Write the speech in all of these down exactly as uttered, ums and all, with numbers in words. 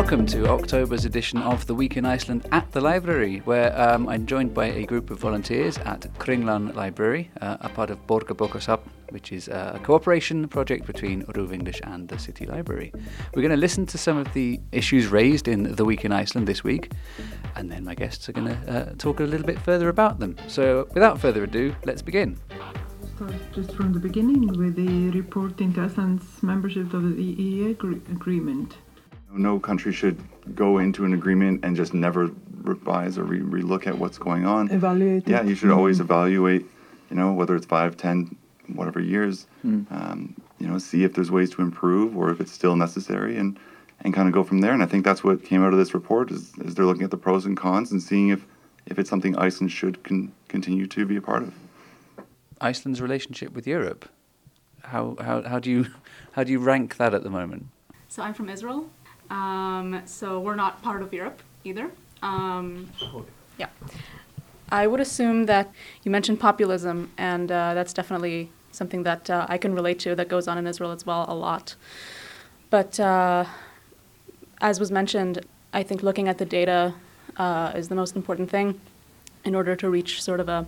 Welcome to October's edition of The Week in Iceland at the Library, where um, I'm joined by a group of volunteers at Kringlan Library, uh, a part of Borgarbókasafn, which is a cooperation project between RÚV English and the City Library. We're going to listen to some of the issues raised in The Week in Iceland this week, and then my guests are going to uh, talk a little bit further about them. So without further ado, let's begin. Start just from the beginning with the report into Iceland's membership of the E E A agreement. No country should go into an agreement and just never revise or re- re-look at what's going on. Evaluate. Yeah, you should always evaluate, you know, whether it's five, ten, whatever years, mm. um, you know, see if there's ways to improve or if it's still necessary and, and kind of go from there. And I think that's what came out of this report is, is they're looking at the pros and cons and seeing if, if it's something Iceland should con- continue to be a part of. Iceland's relationship with Europe, how how how do you how do you rank that at the moment? So I'm from Israel. Um, so we're not part of Europe either. Um, yeah, I would assume that you mentioned populism, and uh, that's definitely something that uh, I can relate to that goes on in Israel as well a lot. But uh, as was mentioned, I think looking at the data uh, is the most important thing in order to reach sort of a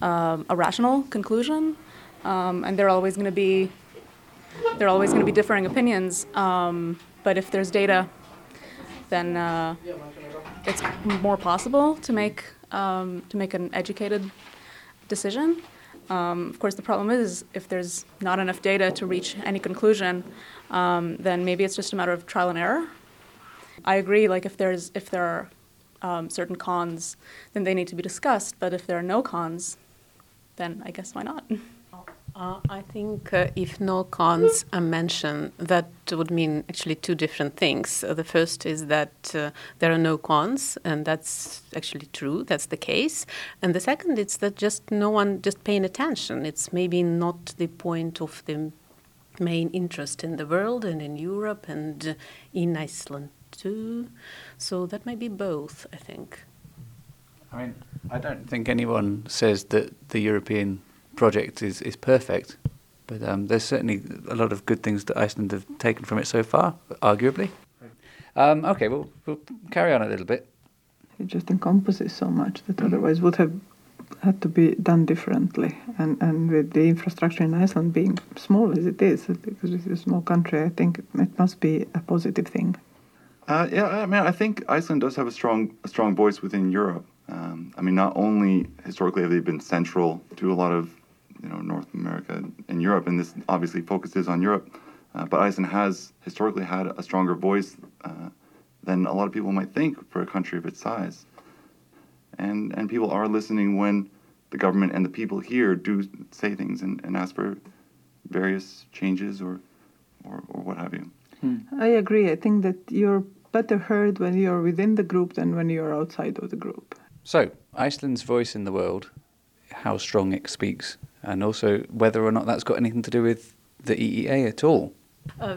um, a rational conclusion. Um, and there are always going to be there are always going to be differing opinions. Um, But if there's data, then uh, it's more possible to make um, to make an educated decision. Um, of course, the problem is if there's not enough data to reach any conclusion, um, then maybe it's just a matter of trial and error. I agree. Like if there's if there are um, certain cons, then they need to be discussed. But if there are no cons, then I guess why not? Uh, I think uh, if no cons are mentioned, that would mean actually two different things. Uh, the first is that uh, there are no cons, and that's actually true, that's the case. And the second is that just no one just paying attention. It's maybe not the point of the main interest in the world and in Europe and uh, in Iceland too. So that might be both, I think. I mean, I don't think anyone says that the European project is, is perfect, but um, there's certainly a lot of good things that Iceland have taken from it so far, arguably. Um, okay, well, we'll carry on a little bit. It just encompasses so much that otherwise would have had to be done differently, and, and with the infrastructure in Iceland being small as it is, because it's a small country, I think it must be a positive thing. Uh, yeah, I mean, I think Iceland does have a strong, a strong voice within Europe. Um, I mean, not only historically have they been central to a lot of you know, North America and Europe, and this obviously focuses on Europe. Uh, but Iceland has historically had a stronger voice uh, than a lot of people might think for a country of its size. And and people are listening when the government and the people here do say things and, and ask for various changes or or, or what have you. Hmm. I agree. I think that you're better heard when you're within the group than when you're outside of the group. So, Iceland's voice in the world, how strong it speaks, and also whether or not that's got anything to do with the E E A at all. Uh,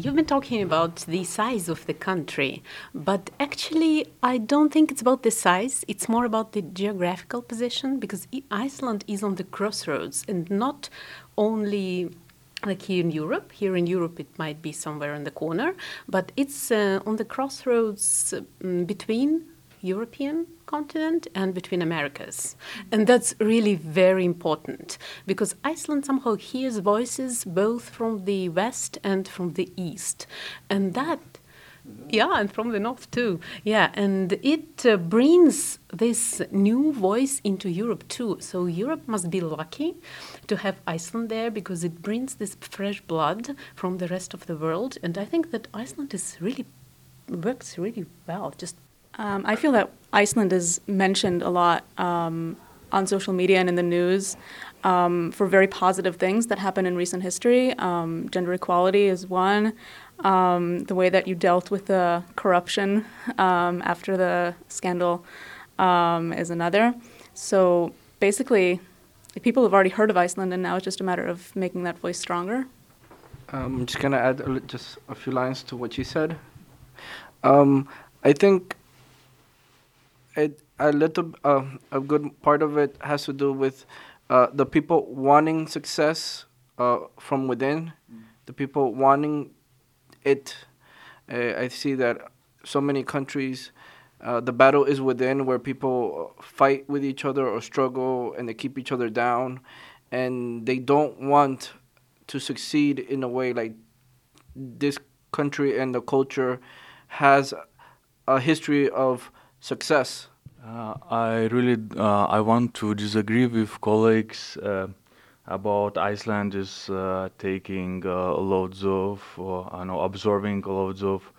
you've been talking about the size of the country, but actually I don't think it's about the size, it's more about the geographical position, because Iceland is on the crossroads and not only like here in Europe. Here in Europe it might be somewhere in the corner, but it's uh, on the crossroads uh, between European continent and between Americas. And that's really very important because Iceland somehow hears voices both from the west and from the east. And that, yeah, and from the north too. Yeah, and it uh, brings this new voice into Europe too. So Europe must be lucky to have Iceland there because it brings this fresh blood from the rest of the world. And I think that Iceland is really, works really well, just Um, I feel that Iceland is mentioned a lot um, on social media and in the news um, for very positive things that happened in recent history. Um, gender equality is one. Um, the way that you dealt with the corruption um, after the scandal um, is another. So basically, people have already heard of Iceland, and now it's just a matter of making that voice stronger. Um, I'm just going to add a li- just a few lines to what you said. Um, I think... It, a little uh, a good part of it has to do with uh, the people wanting success uh, from within, mm. the people wanting it Uh, I see that so many countries, uh, the battle is within, where people fight with each other or struggle, and they keep each other down, and they don't want to succeed in a way like this country and the culture has a history of success. Uh, I really uh, I want to disagree with colleagues uh, about Iceland is uh, taking uh, loads of, or, I know, absorbing loads of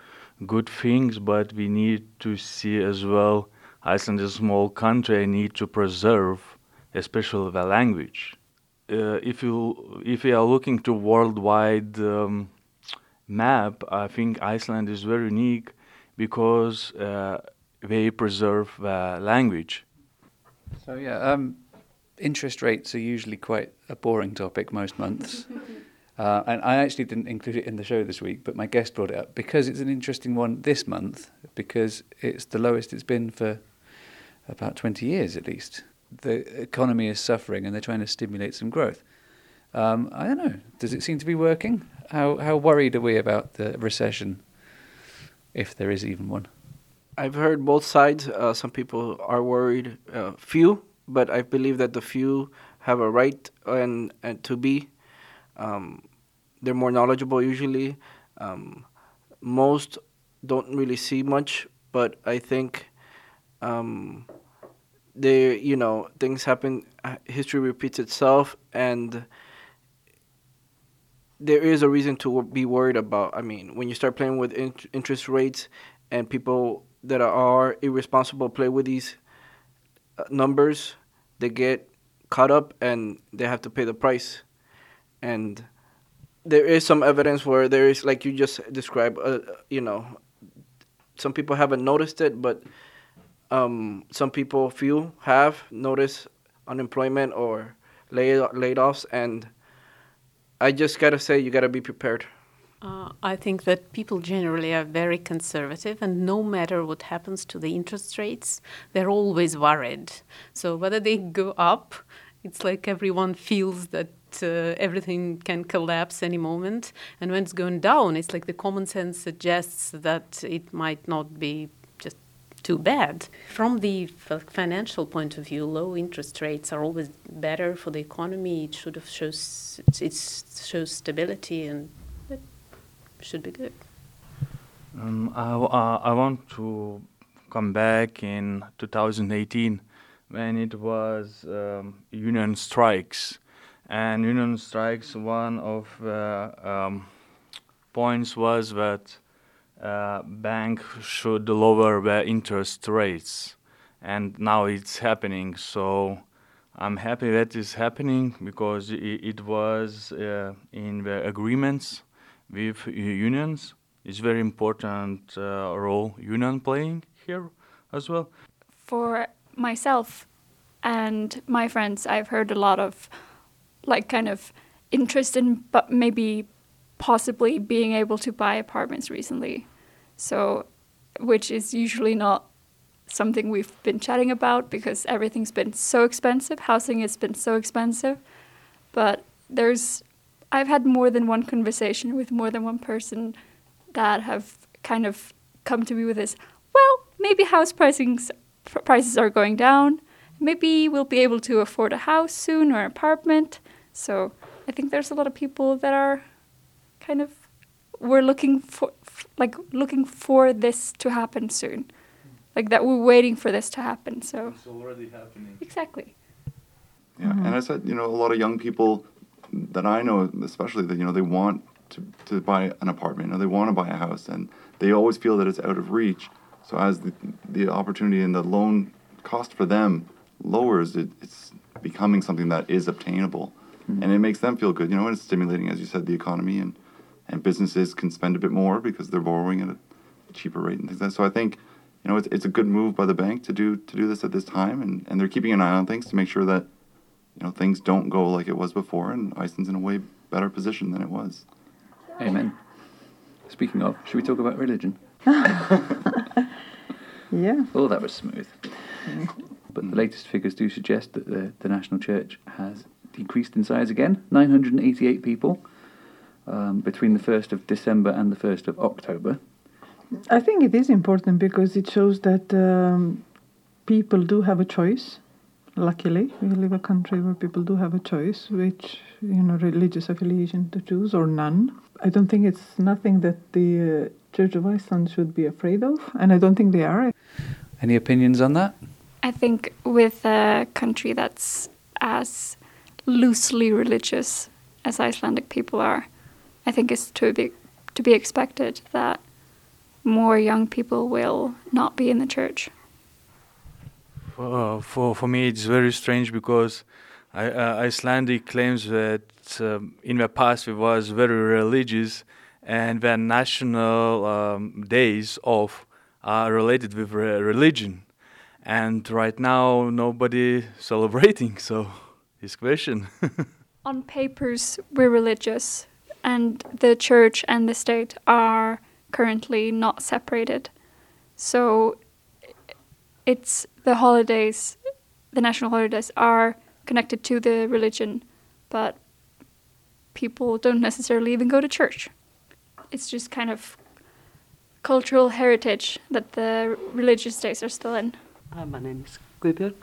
good things, but we need to see as well Iceland is a small country and need to preserve, especially the language. Uh, if you if you are looking to worldwide um, map, I think Iceland is very unique because uh, they preserve the language. So yeah, um, interest rates are usually quite a boring topic most months. uh, and I actually didn't include it in the show this week, but my guest brought it up because it's an interesting one this month, because it's the lowest it's been for about twenty years at least. The economy is suffering and they're trying to stimulate some growth. Um, I don't know, does it seem to be working? How how worried are we about the recession, if there is even one? I've heard both sides. Uh, some people are worried, uh, few, but I believe that the few have a right and, and to be. Um, they're more knowledgeable usually. Um, most don't really see much, but I think... Um, They, you know, things happen, history repeats itself, and there is a reason to be worried about. I mean, when you start playing with in- interest rates and people that are irresponsible play with these numbers, they get caught up and they have to pay the price. And there is some evidence where there is, like you just described, uh, you know, some people haven't noticed it, but... Um, some people, few, have noticed unemployment or lay, laid offs, and I just gotta say, you gotta be prepared. Uh, I think that people generally are very conservative, and no matter what happens to the interest rates, they're always worried. So whether they go up, it's like everyone feels that Uh, everything can collapse any moment, and when it's going down, it's like the common sense suggests that it might not be too bad. From the f- financial point of view, low interest rates are always better for the economy. It should have shows it shows stability, and it should be good. Um, I, uh, I want to come back in two thousand eighteen when it was um, union strikes, and union strikes. One of the uh, um, points was that. Uh, bank should lower their interest rates, and now it's happening. So I'm happy that it's happening because it, it was uh, in the agreements with unions. It's very important uh, role union playing here as well. For myself and my friends, I've heard a lot of like kind of interest in but maybe possibly being able to buy apartments recently, so which is usually not something we've been chatting about because everything's been so expensive, housing has been so expensive. But there's, I've had more than one conversation with more than one person that have kind of come to me with this, well, maybe house pricings, prices are going down, maybe we'll be able to afford a house soon or an apartment. So I think there's a lot of people that are kind of, we're looking for, f- like, looking for this to happen soon. Like, that we're waiting for this to happen, so. It's already happening. Exactly. Yeah, mm-hmm. And I said, you know, a lot of young people that I know, especially, that, you know, they want to, to buy an apartment, or they want to buy a house, and they always feel that it's out of reach. So as the, the opportunity and the loan cost for them lowers, it, it's becoming something that is obtainable. Mm-hmm. And it makes them feel good, you know, and it's stimulating, as you said, the economy, and And businesses can spend a bit more because they're borrowing at a cheaper rate and things like that. So I think, you know, it's it's a good move by the bank to do to do this at this time, and, and they're keeping an eye on things to make sure that, you know, things don't go like it was before, and Iceland's in a way better position than it was. Amen. Speaking of, should we talk about religion? Yeah. Oh, that was smooth. Yeah. But the latest figures do suggest that the, the national church has decreased in size again, nine hundred eighty-eight people. Um, between the first of December and the first of October, I think it is important because it shows that um, people do have a choice. Luckily, we live in a country where people do have a choice, which, you know, religious affiliation to choose or none. I don't think it's nothing that the uh, Church of Iceland should be afraid of, and I don't think they are. Any opinions on that? I think with a country that's as loosely religious as Icelandic people are, I think it's to be to be expected that more young people will not be in the church. Uh, for for me, it's very strange because I, uh, Icelandic claims that um, in the past we was very religious, and their national um, days off are related with re- religion, and right now nobody celebrating. So, his question. On papers, we're religious, and the church and the state are currently not separated. So, it's the holidays, the national holidays, are connected to the religion, but people don't necessarily even go to church. It's just kind of cultural heritage that the religious days are still in. Hi, my name is Guðbjörg.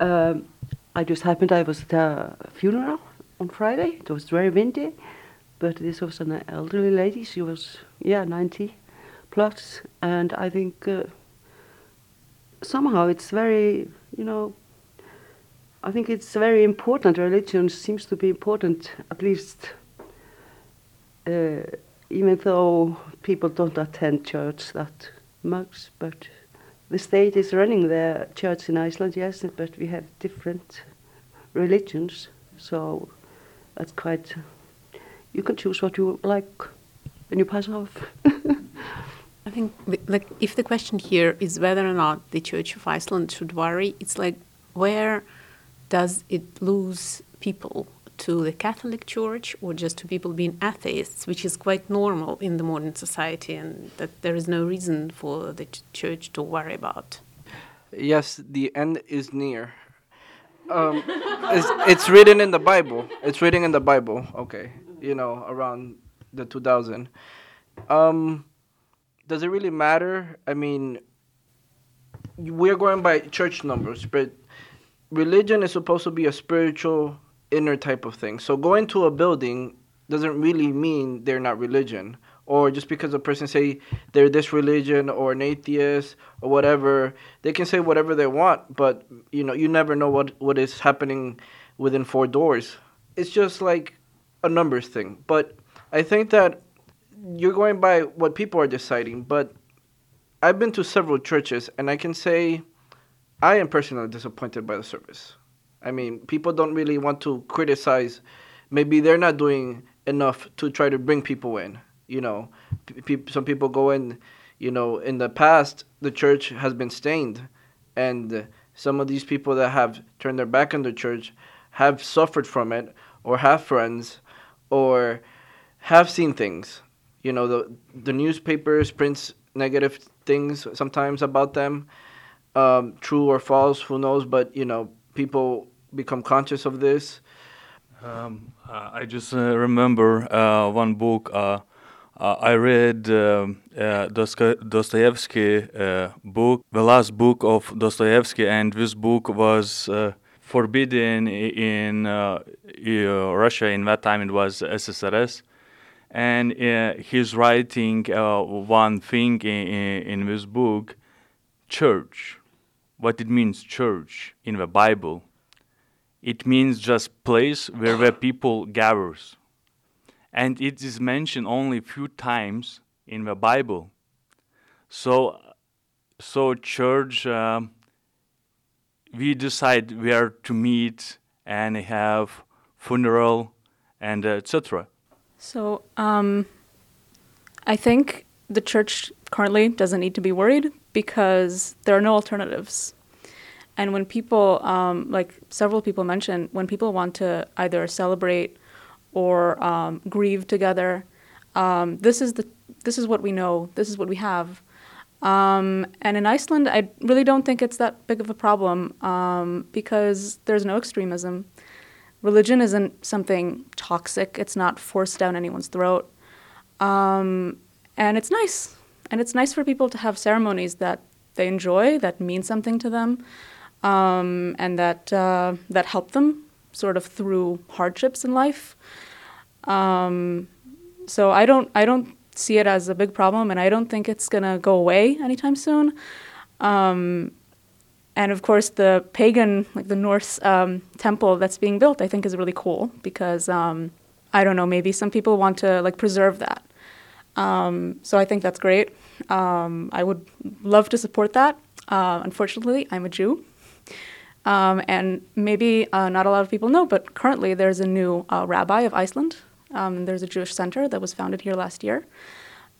Um, I just happened, I was at a funeral on Friday. It was very windy, but this was an elderly lady. She was, yeah, ninety plus, and I think... Uh, Somehow it's very, you know, I think it's very important. Religion seems to be important, at least, uh, even though people don't attend church that much. But the state is running their church in Iceland, yes, but we have different religions. So that's quite, you can choose what you like when you pass off. I think the, like, if the question here is whether or not the Church of Iceland should worry, it's like, where does it lose people? To the Catholic Church or just to people being atheists, which is quite normal in the modern society, and that there is no reason for the ch- Church to worry about? Yes, the end is near. Um, it's, it's written in the Bible. It's written in the Bible, okay, you know, around the two thousand. Um... Does it really matter? I mean, we're going by church numbers, but religion is supposed to be a spiritual, inner type of thing. So going to a building doesn't really mean they're not religion. Or just because a person say they're this religion or an atheist or whatever, they can say whatever they want, but you know, you never know what, what is happening within four doors. It's just like a numbers thing. But I think that you're going by what people are deciding, but I've been to several churches, and I can say I am personally disappointed by the service. I mean, people don't really want to criticize. Maybe they're not doing enough to try to bring people in, you know. Pe- some people go in, you know, in the past, the church has been stained, and some of these people that have turned their back on the church have suffered from it, or have friends, or have seen things. You know, the the newspapers prints negative things sometimes about them, um, true or false, who knows, but, you know, people become conscious of this. Um, I just uh, remember uh, one book uh, uh, I read, um, uh, Dostoevsky uh, book, the last book of Dostoevsky, and this book was uh, forbidden in uh, Russia. In that time it was S S R S. And uh, he's writing uh, one thing in, in, in this book, church. What it means, church, in the Bible. It means just place where the people gathers. And it is mentioned only a few times in the Bible. So, so church, uh, we decide where to meet and have funeral and uh, et cetera. So um, I think the church currently doesn't need to be worried because there are no alternatives. And when people, um, like several people mentioned, when people want to either celebrate or um, grieve together, um, this is the this is what we know. This is what we have. Um, and in Iceland, I really don't think it's that big of a problem um, because there's no extremism. Religion isn't something toxic. It's not forced down anyone's throat. Um, and it's nice. And it's nice for people to have ceremonies that they enjoy, that mean something to them, um, and that uh, that help them sort of through hardships in life. Um, so I don't I don't see it as a big problem, and I don't think it's gonna go away anytime soon. Um, and of course, the pagan, like the Norse um, temple that's being built, I think is really cool because um, I don't know, maybe some people want to like preserve that. Um, so I think that's great. Um, I would love to support that. Uh, unfortunately, I'm a Jew. Um, and maybe uh, not a lot of people know, but currently there's a new uh, rabbi of Iceland. Um, there's a Jewish center that was founded here last year.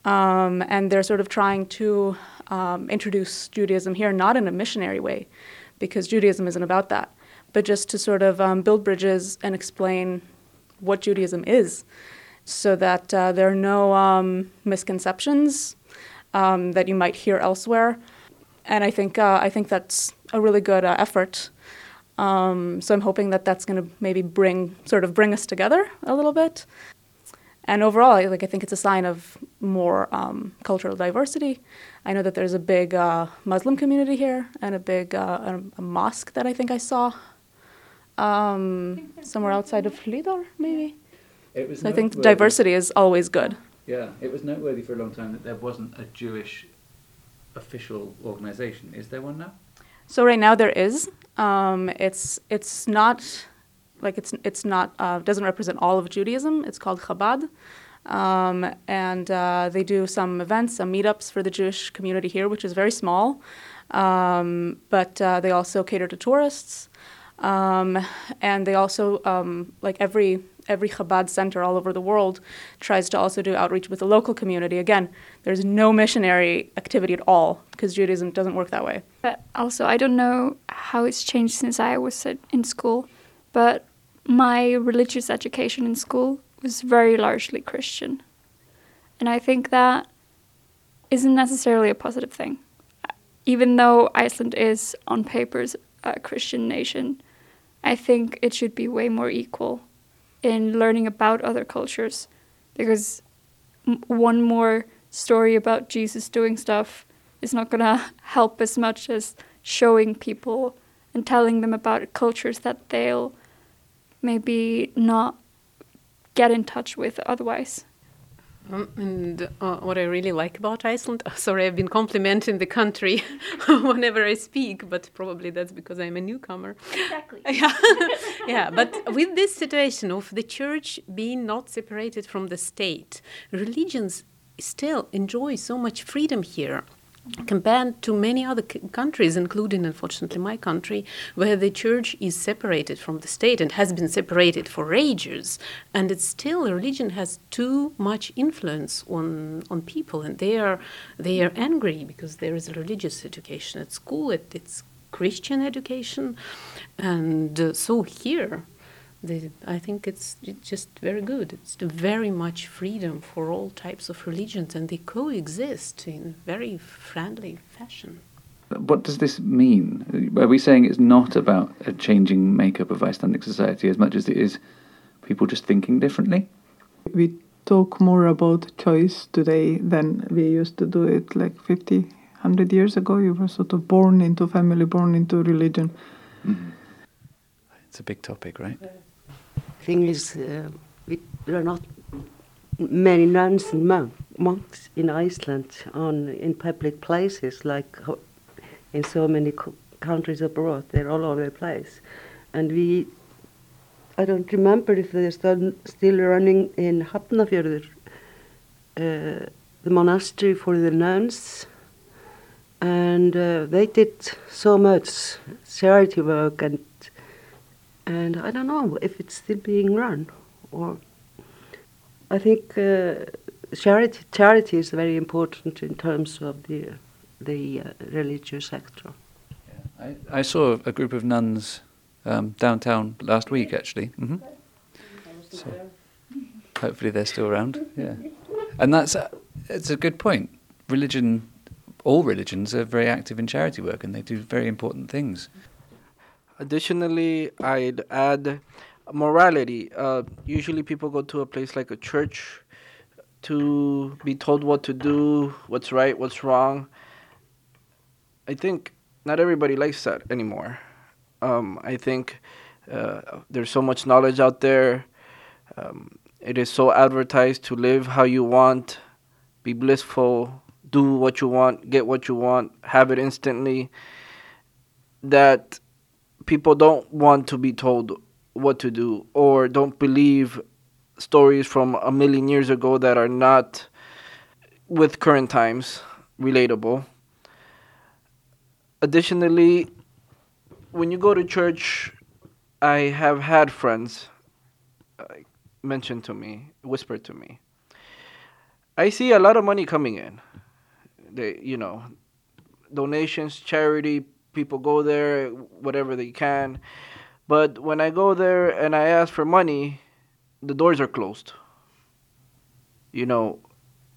Um, and they're sort of trying to um, introduce Judaism here, not in a missionary way, because Judaism isn't about that, but just to sort of um, build bridges and explain what Judaism is, so that uh, there are no um, misconceptions um, that you might hear elsewhere. And I think uh, I think that's a really good uh, effort. Um, so I'm hoping that that's going to maybe bring sort of bring us together a little bit. And overall, like I think it's a sign of more um, cultural diversity. I know that there's a big uh, Muslim community here and a big uh, a mosque that I think I saw um, somewhere outside of Hildur, maybe. It was so I think diversity is always good. Yeah, it was noteworthy for a long time that there wasn't a Jewish official organization. Is there one now? So right now there is. Um, it's it's not like it's it's not uh, doesn't represent all of Judaism. It's called Chabad, um, and uh, they do some events, some meetups for the Jewish community here, which is very small. Um, but uh, they also cater to tourists, um, and they also um, like every. Every Chabad center all over the world tries to also do outreach with the local community. Again, there's no missionary activity at all because Judaism doesn't work that way. But also, I don't know how it's changed since I was in school, but my religious education in school was very largely Christian. And I think that isn't necessarily a positive thing. Even though Iceland is, on paper, a Christian nation, I think it should be way more equal in learning about other cultures, because m- one more story about Jesus doing stuff is not going to help as much as showing people and telling them about cultures that they'll maybe not get in touch with otherwise. Um, and uh, what I really like about Iceland, sorry, I've been complimenting the country whenever I speak, but probably that's because I'm a newcomer. Exactly. Yeah. Yeah, but with this situation of the church being not separated from the state, religions still enjoy so much freedom here compared to many other c- countries, including, unfortunately, my country, where the church is separated from the state and has been separated for ages, and it's still religion has too much influence on on people, and they are they are angry because there is a religious education at school, it, it's Christian education, and uh, so here, the, I think it's, it's just very good. It's very much freedom for all types of religions, and they coexist in very friendly fashion. What does this mean? Are we saying it's not about a changing makeup of Icelandic society as much as it is people just thinking differently? We talk more about choice today than we used to do it like fifty, one hundred years ago. You were sort of born into family, born into religion. Mm-hmm. It's a big topic, right? Thing is, uh, we, there are not many nuns and monk, monks in Iceland on in public places like in so many co- countries abroad. They're all over the place, and we. I don't remember if they're st- still running in Hafnarfjörður, uh, the monastery for the nuns, and uh, they did so much charity work and. And I don't know if it's still being run, or I think uh, charity charity is very important in terms of the the uh, religious sector. Yeah. I, I saw a group of nuns um, downtown last week, actually. Mm-hmm. So hopefully they're still around. Yeah, and that's uh, it's a good point. Religion, all religions are very active in charity work, and they do very important things. Additionally, I'd add morality. Uh, usually people go to a place like a church to be told what to do, what's right, what's wrong. I think not everybody likes that anymore. Um, I think uh, there's so much knowledge out there. Um, it is so advertised to live how you want, be blissful, do what you want, get what you want, have it instantly, that people don't want to be told what to do or don't believe stories from a million years ago that are not, with current times, relatable. Additionally, when you go to church, I have had friends uh, mention to me, whisper to me, I see a lot of money coming in. They, you know, donations, charity, people go there, whatever they can. But when I go there and I ask for money, the doors are closed. You know,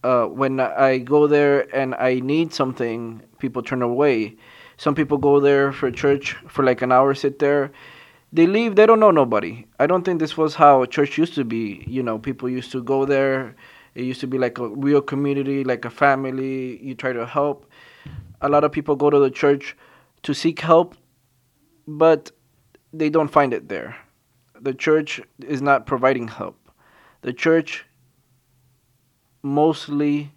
uh, when I go there and I need something, people turn away. Some people go there for church for like an hour, sit there. They leave, they don't know nobody. I don't think this was how church used to be. You know, people used to go there. It used to be like a real community, like a family. You try to help. A lot of people go to the church to seek help, but they don't find it there. The church is not providing help. The church, mostly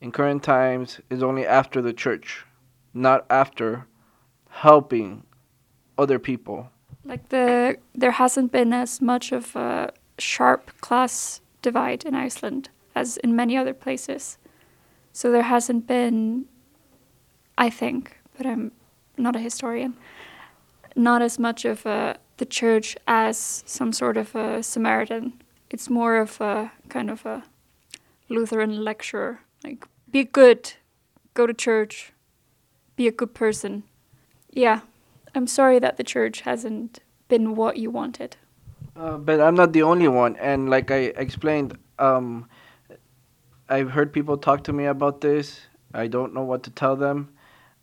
in current times, is only after the church, not after helping other people. Like the there hasn't been as much of a sharp class divide in Iceland as in many other places. So there hasn't been, I think, but I'm not a historian, not as much of a the church as some sort of a Samaritan. It's more of a kind of a Lutheran lecturer. Like, be good, go to church, be a good person. Yeah, I'm sorry that the church hasn't been what you wanted. Uh, but I'm not the only one. And like I explained, um, I've heard people talk to me about this. I don't know what to tell them.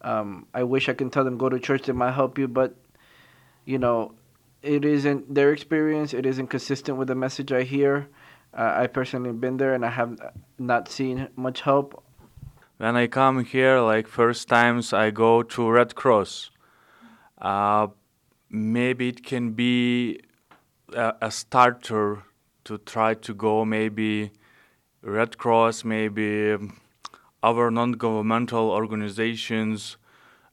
Um, I wish I can tell them, go to church, they might help you. But, you know, it isn't their experience. It isn't consistent with the message I hear. Uh, I personally been there and I have not seen much help. When I come here, like first times I go to Red Cross. Uh, maybe it can be a, a starter to try to go maybe Red Cross, maybe other non-governmental organizations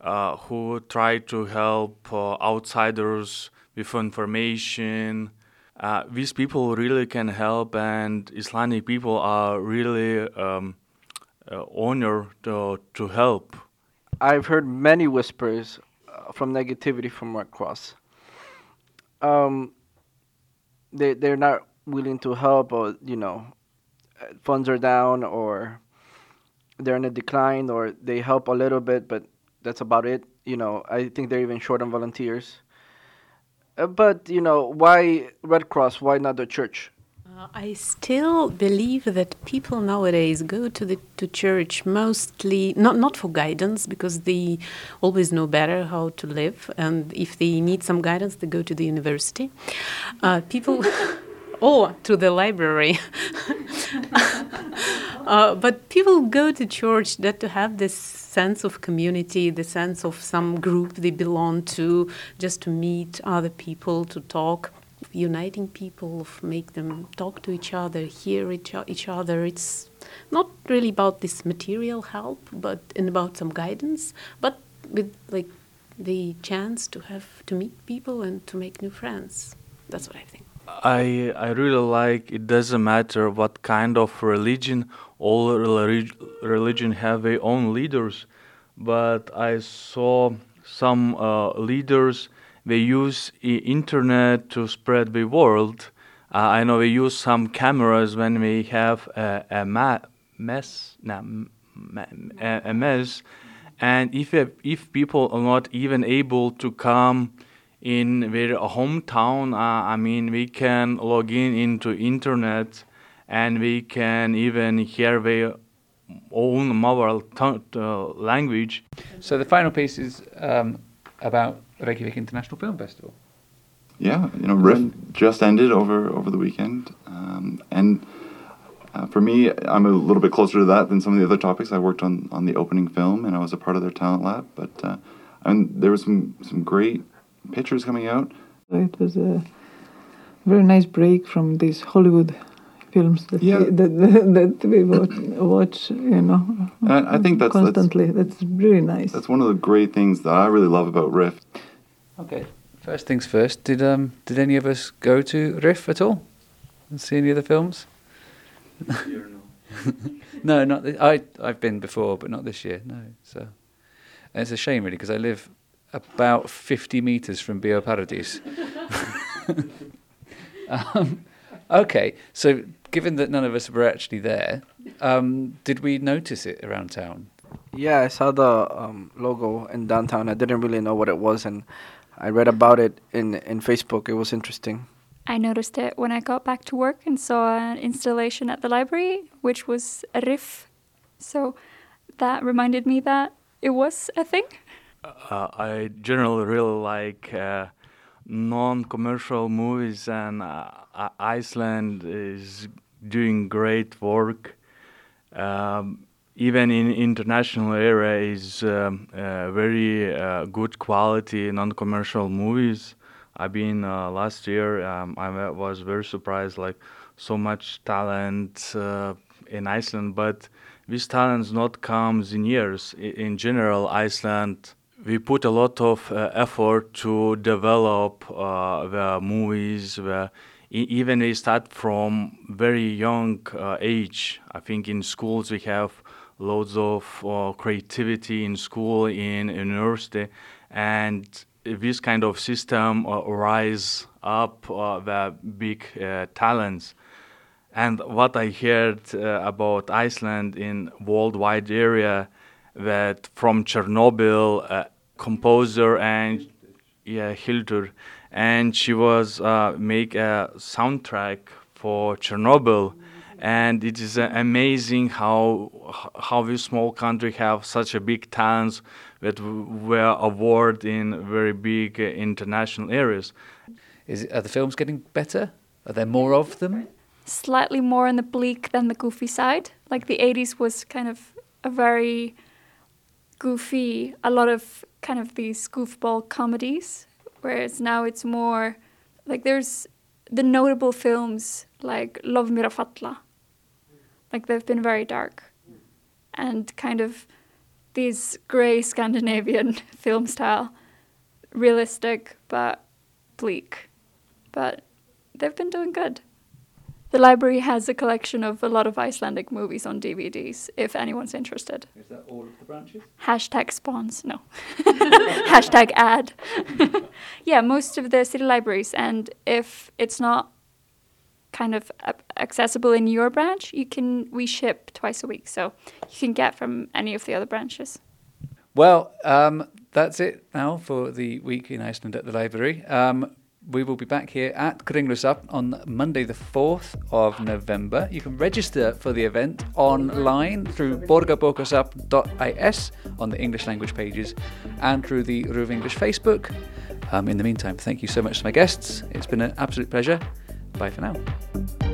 uh, who try to help uh, outsiders with information. Uh, these people really can help, and Icelandic people are really um, uh, honored to, to help. I've heard many whispers uh, from negativity from Red Cross. Um, they, they're not willing to help, or, you know, funds are down, or they're in a decline, or they help a little bit, but that's about it. You know, I think they're even short on volunteers. But, you know, why Red Cross? Why not the church? Uh, I still believe that people nowadays go to the to church mostly, not, not for guidance, because they always know better how to live. And if they need some guidance, they go to the university. Uh, people... or to the library. uh, but people go to church that to have this sense of community, the sense of some group they belong to, just to meet other people, to talk, uniting people, make them talk to each other, hear each, each other. It's not really about this material help, but and about some guidance, but with like the chance to have to meet people and to make new friends. That's what I think. I I really like it doesn't matter what kind of religion, all relig- religion have their own leaders, but I saw some uh, leaders, they use the internet to spread the world. Uh, I know they use some cameras when they have a, a ma- mess, nah, ma- a, a mess, and if if people are not even able to come in their hometown, uh, I mean, we can log in into internet and we can even hear their own mother t- uh, language. So the final piece is um, about Reykjavik International Film Festival. Yeah, you know, RIFF just ended over, over the weekend. Um, and Uh, for me, I'm a little bit closer to that than some of the other topics. I worked on, on the opening film, and I was a part of their talent lab. But uh, I mean, there was some, some great pictures coming out. It was a very nice break from these Hollywood films that yeah. we, that, that, that we watch, you know, and I, I think that's, constantly. That's, that's really nice. That's one of the great things that I really love about RIFF. Okay, first things first. Did um did any of us go to RIFF at all and see any of the films? This year, no. no, not this, I. I've been before, but not this year. No, so and it's a shame really because I live about fifty meters from Bioparadis. um, okay, so given that none of us were actually there, um, did we notice it around town? Yeah, I saw the um, logo in downtown. I didn't really know what it was, and I read about it in in Facebook. It was interesting. I noticed it when I got back to work and saw an installation at the library, which was a riff. So that reminded me that it was a thing. Uh, I generally really like uh, non-commercial movies, and uh, Iceland is doing great work. Um, even in international area is um, uh, very uh, good quality non-commercial movies. I've been uh, last year. Um, I was very surprised, like so much talent uh, in Iceland. But this talent not comes in years. In general, Iceland, we put a lot of uh, effort to develop uh, the movies. The, even they start from very young uh, age. I think in schools we have loads of uh, creativity in school, in university, and this kind of system uh, rise up uh, the big uh, talents. And what I heard uh, about Iceland in worldwide area, that from Chernobyl, uh, composer and yeah, Hildur, and she was uh, make a soundtrack for Chernobyl. And it is uh, amazing how how this small country have such a big talents that were awarded in very big uh, international areas. Is it, are the films getting better? Are there more of them? Slightly more on the bleak than the goofy side. Like the eighties was kind of a very goofy, a lot of kind of these goofball comedies, whereas now it's more like there's the notable films like Love Mirafatla. Like they've been very dark and kind of these grey Scandinavian film style, realistic but bleak, but they've been doing good. The library has a collection of a lot of Icelandic movies on D V Ds, if anyone's interested. Is that all of the branches? Hashtag spawns, no. Hashtag ad. Yeah, most of the city libraries, and if it's not kind of accessible in your branch, you can we ship twice a week, so you can get from any of the other branches. Well, um, that's it now for the week in Iceland at the library. Um, we will be back here at Kringlusafn on Monday the fourth of November. You can register for the event online through borgarbókasafn dot is on the English language pages and through the R U V English Facebook. Um, in the meantime, thank you so much to my guests. It's been an absolute pleasure. Bye for now.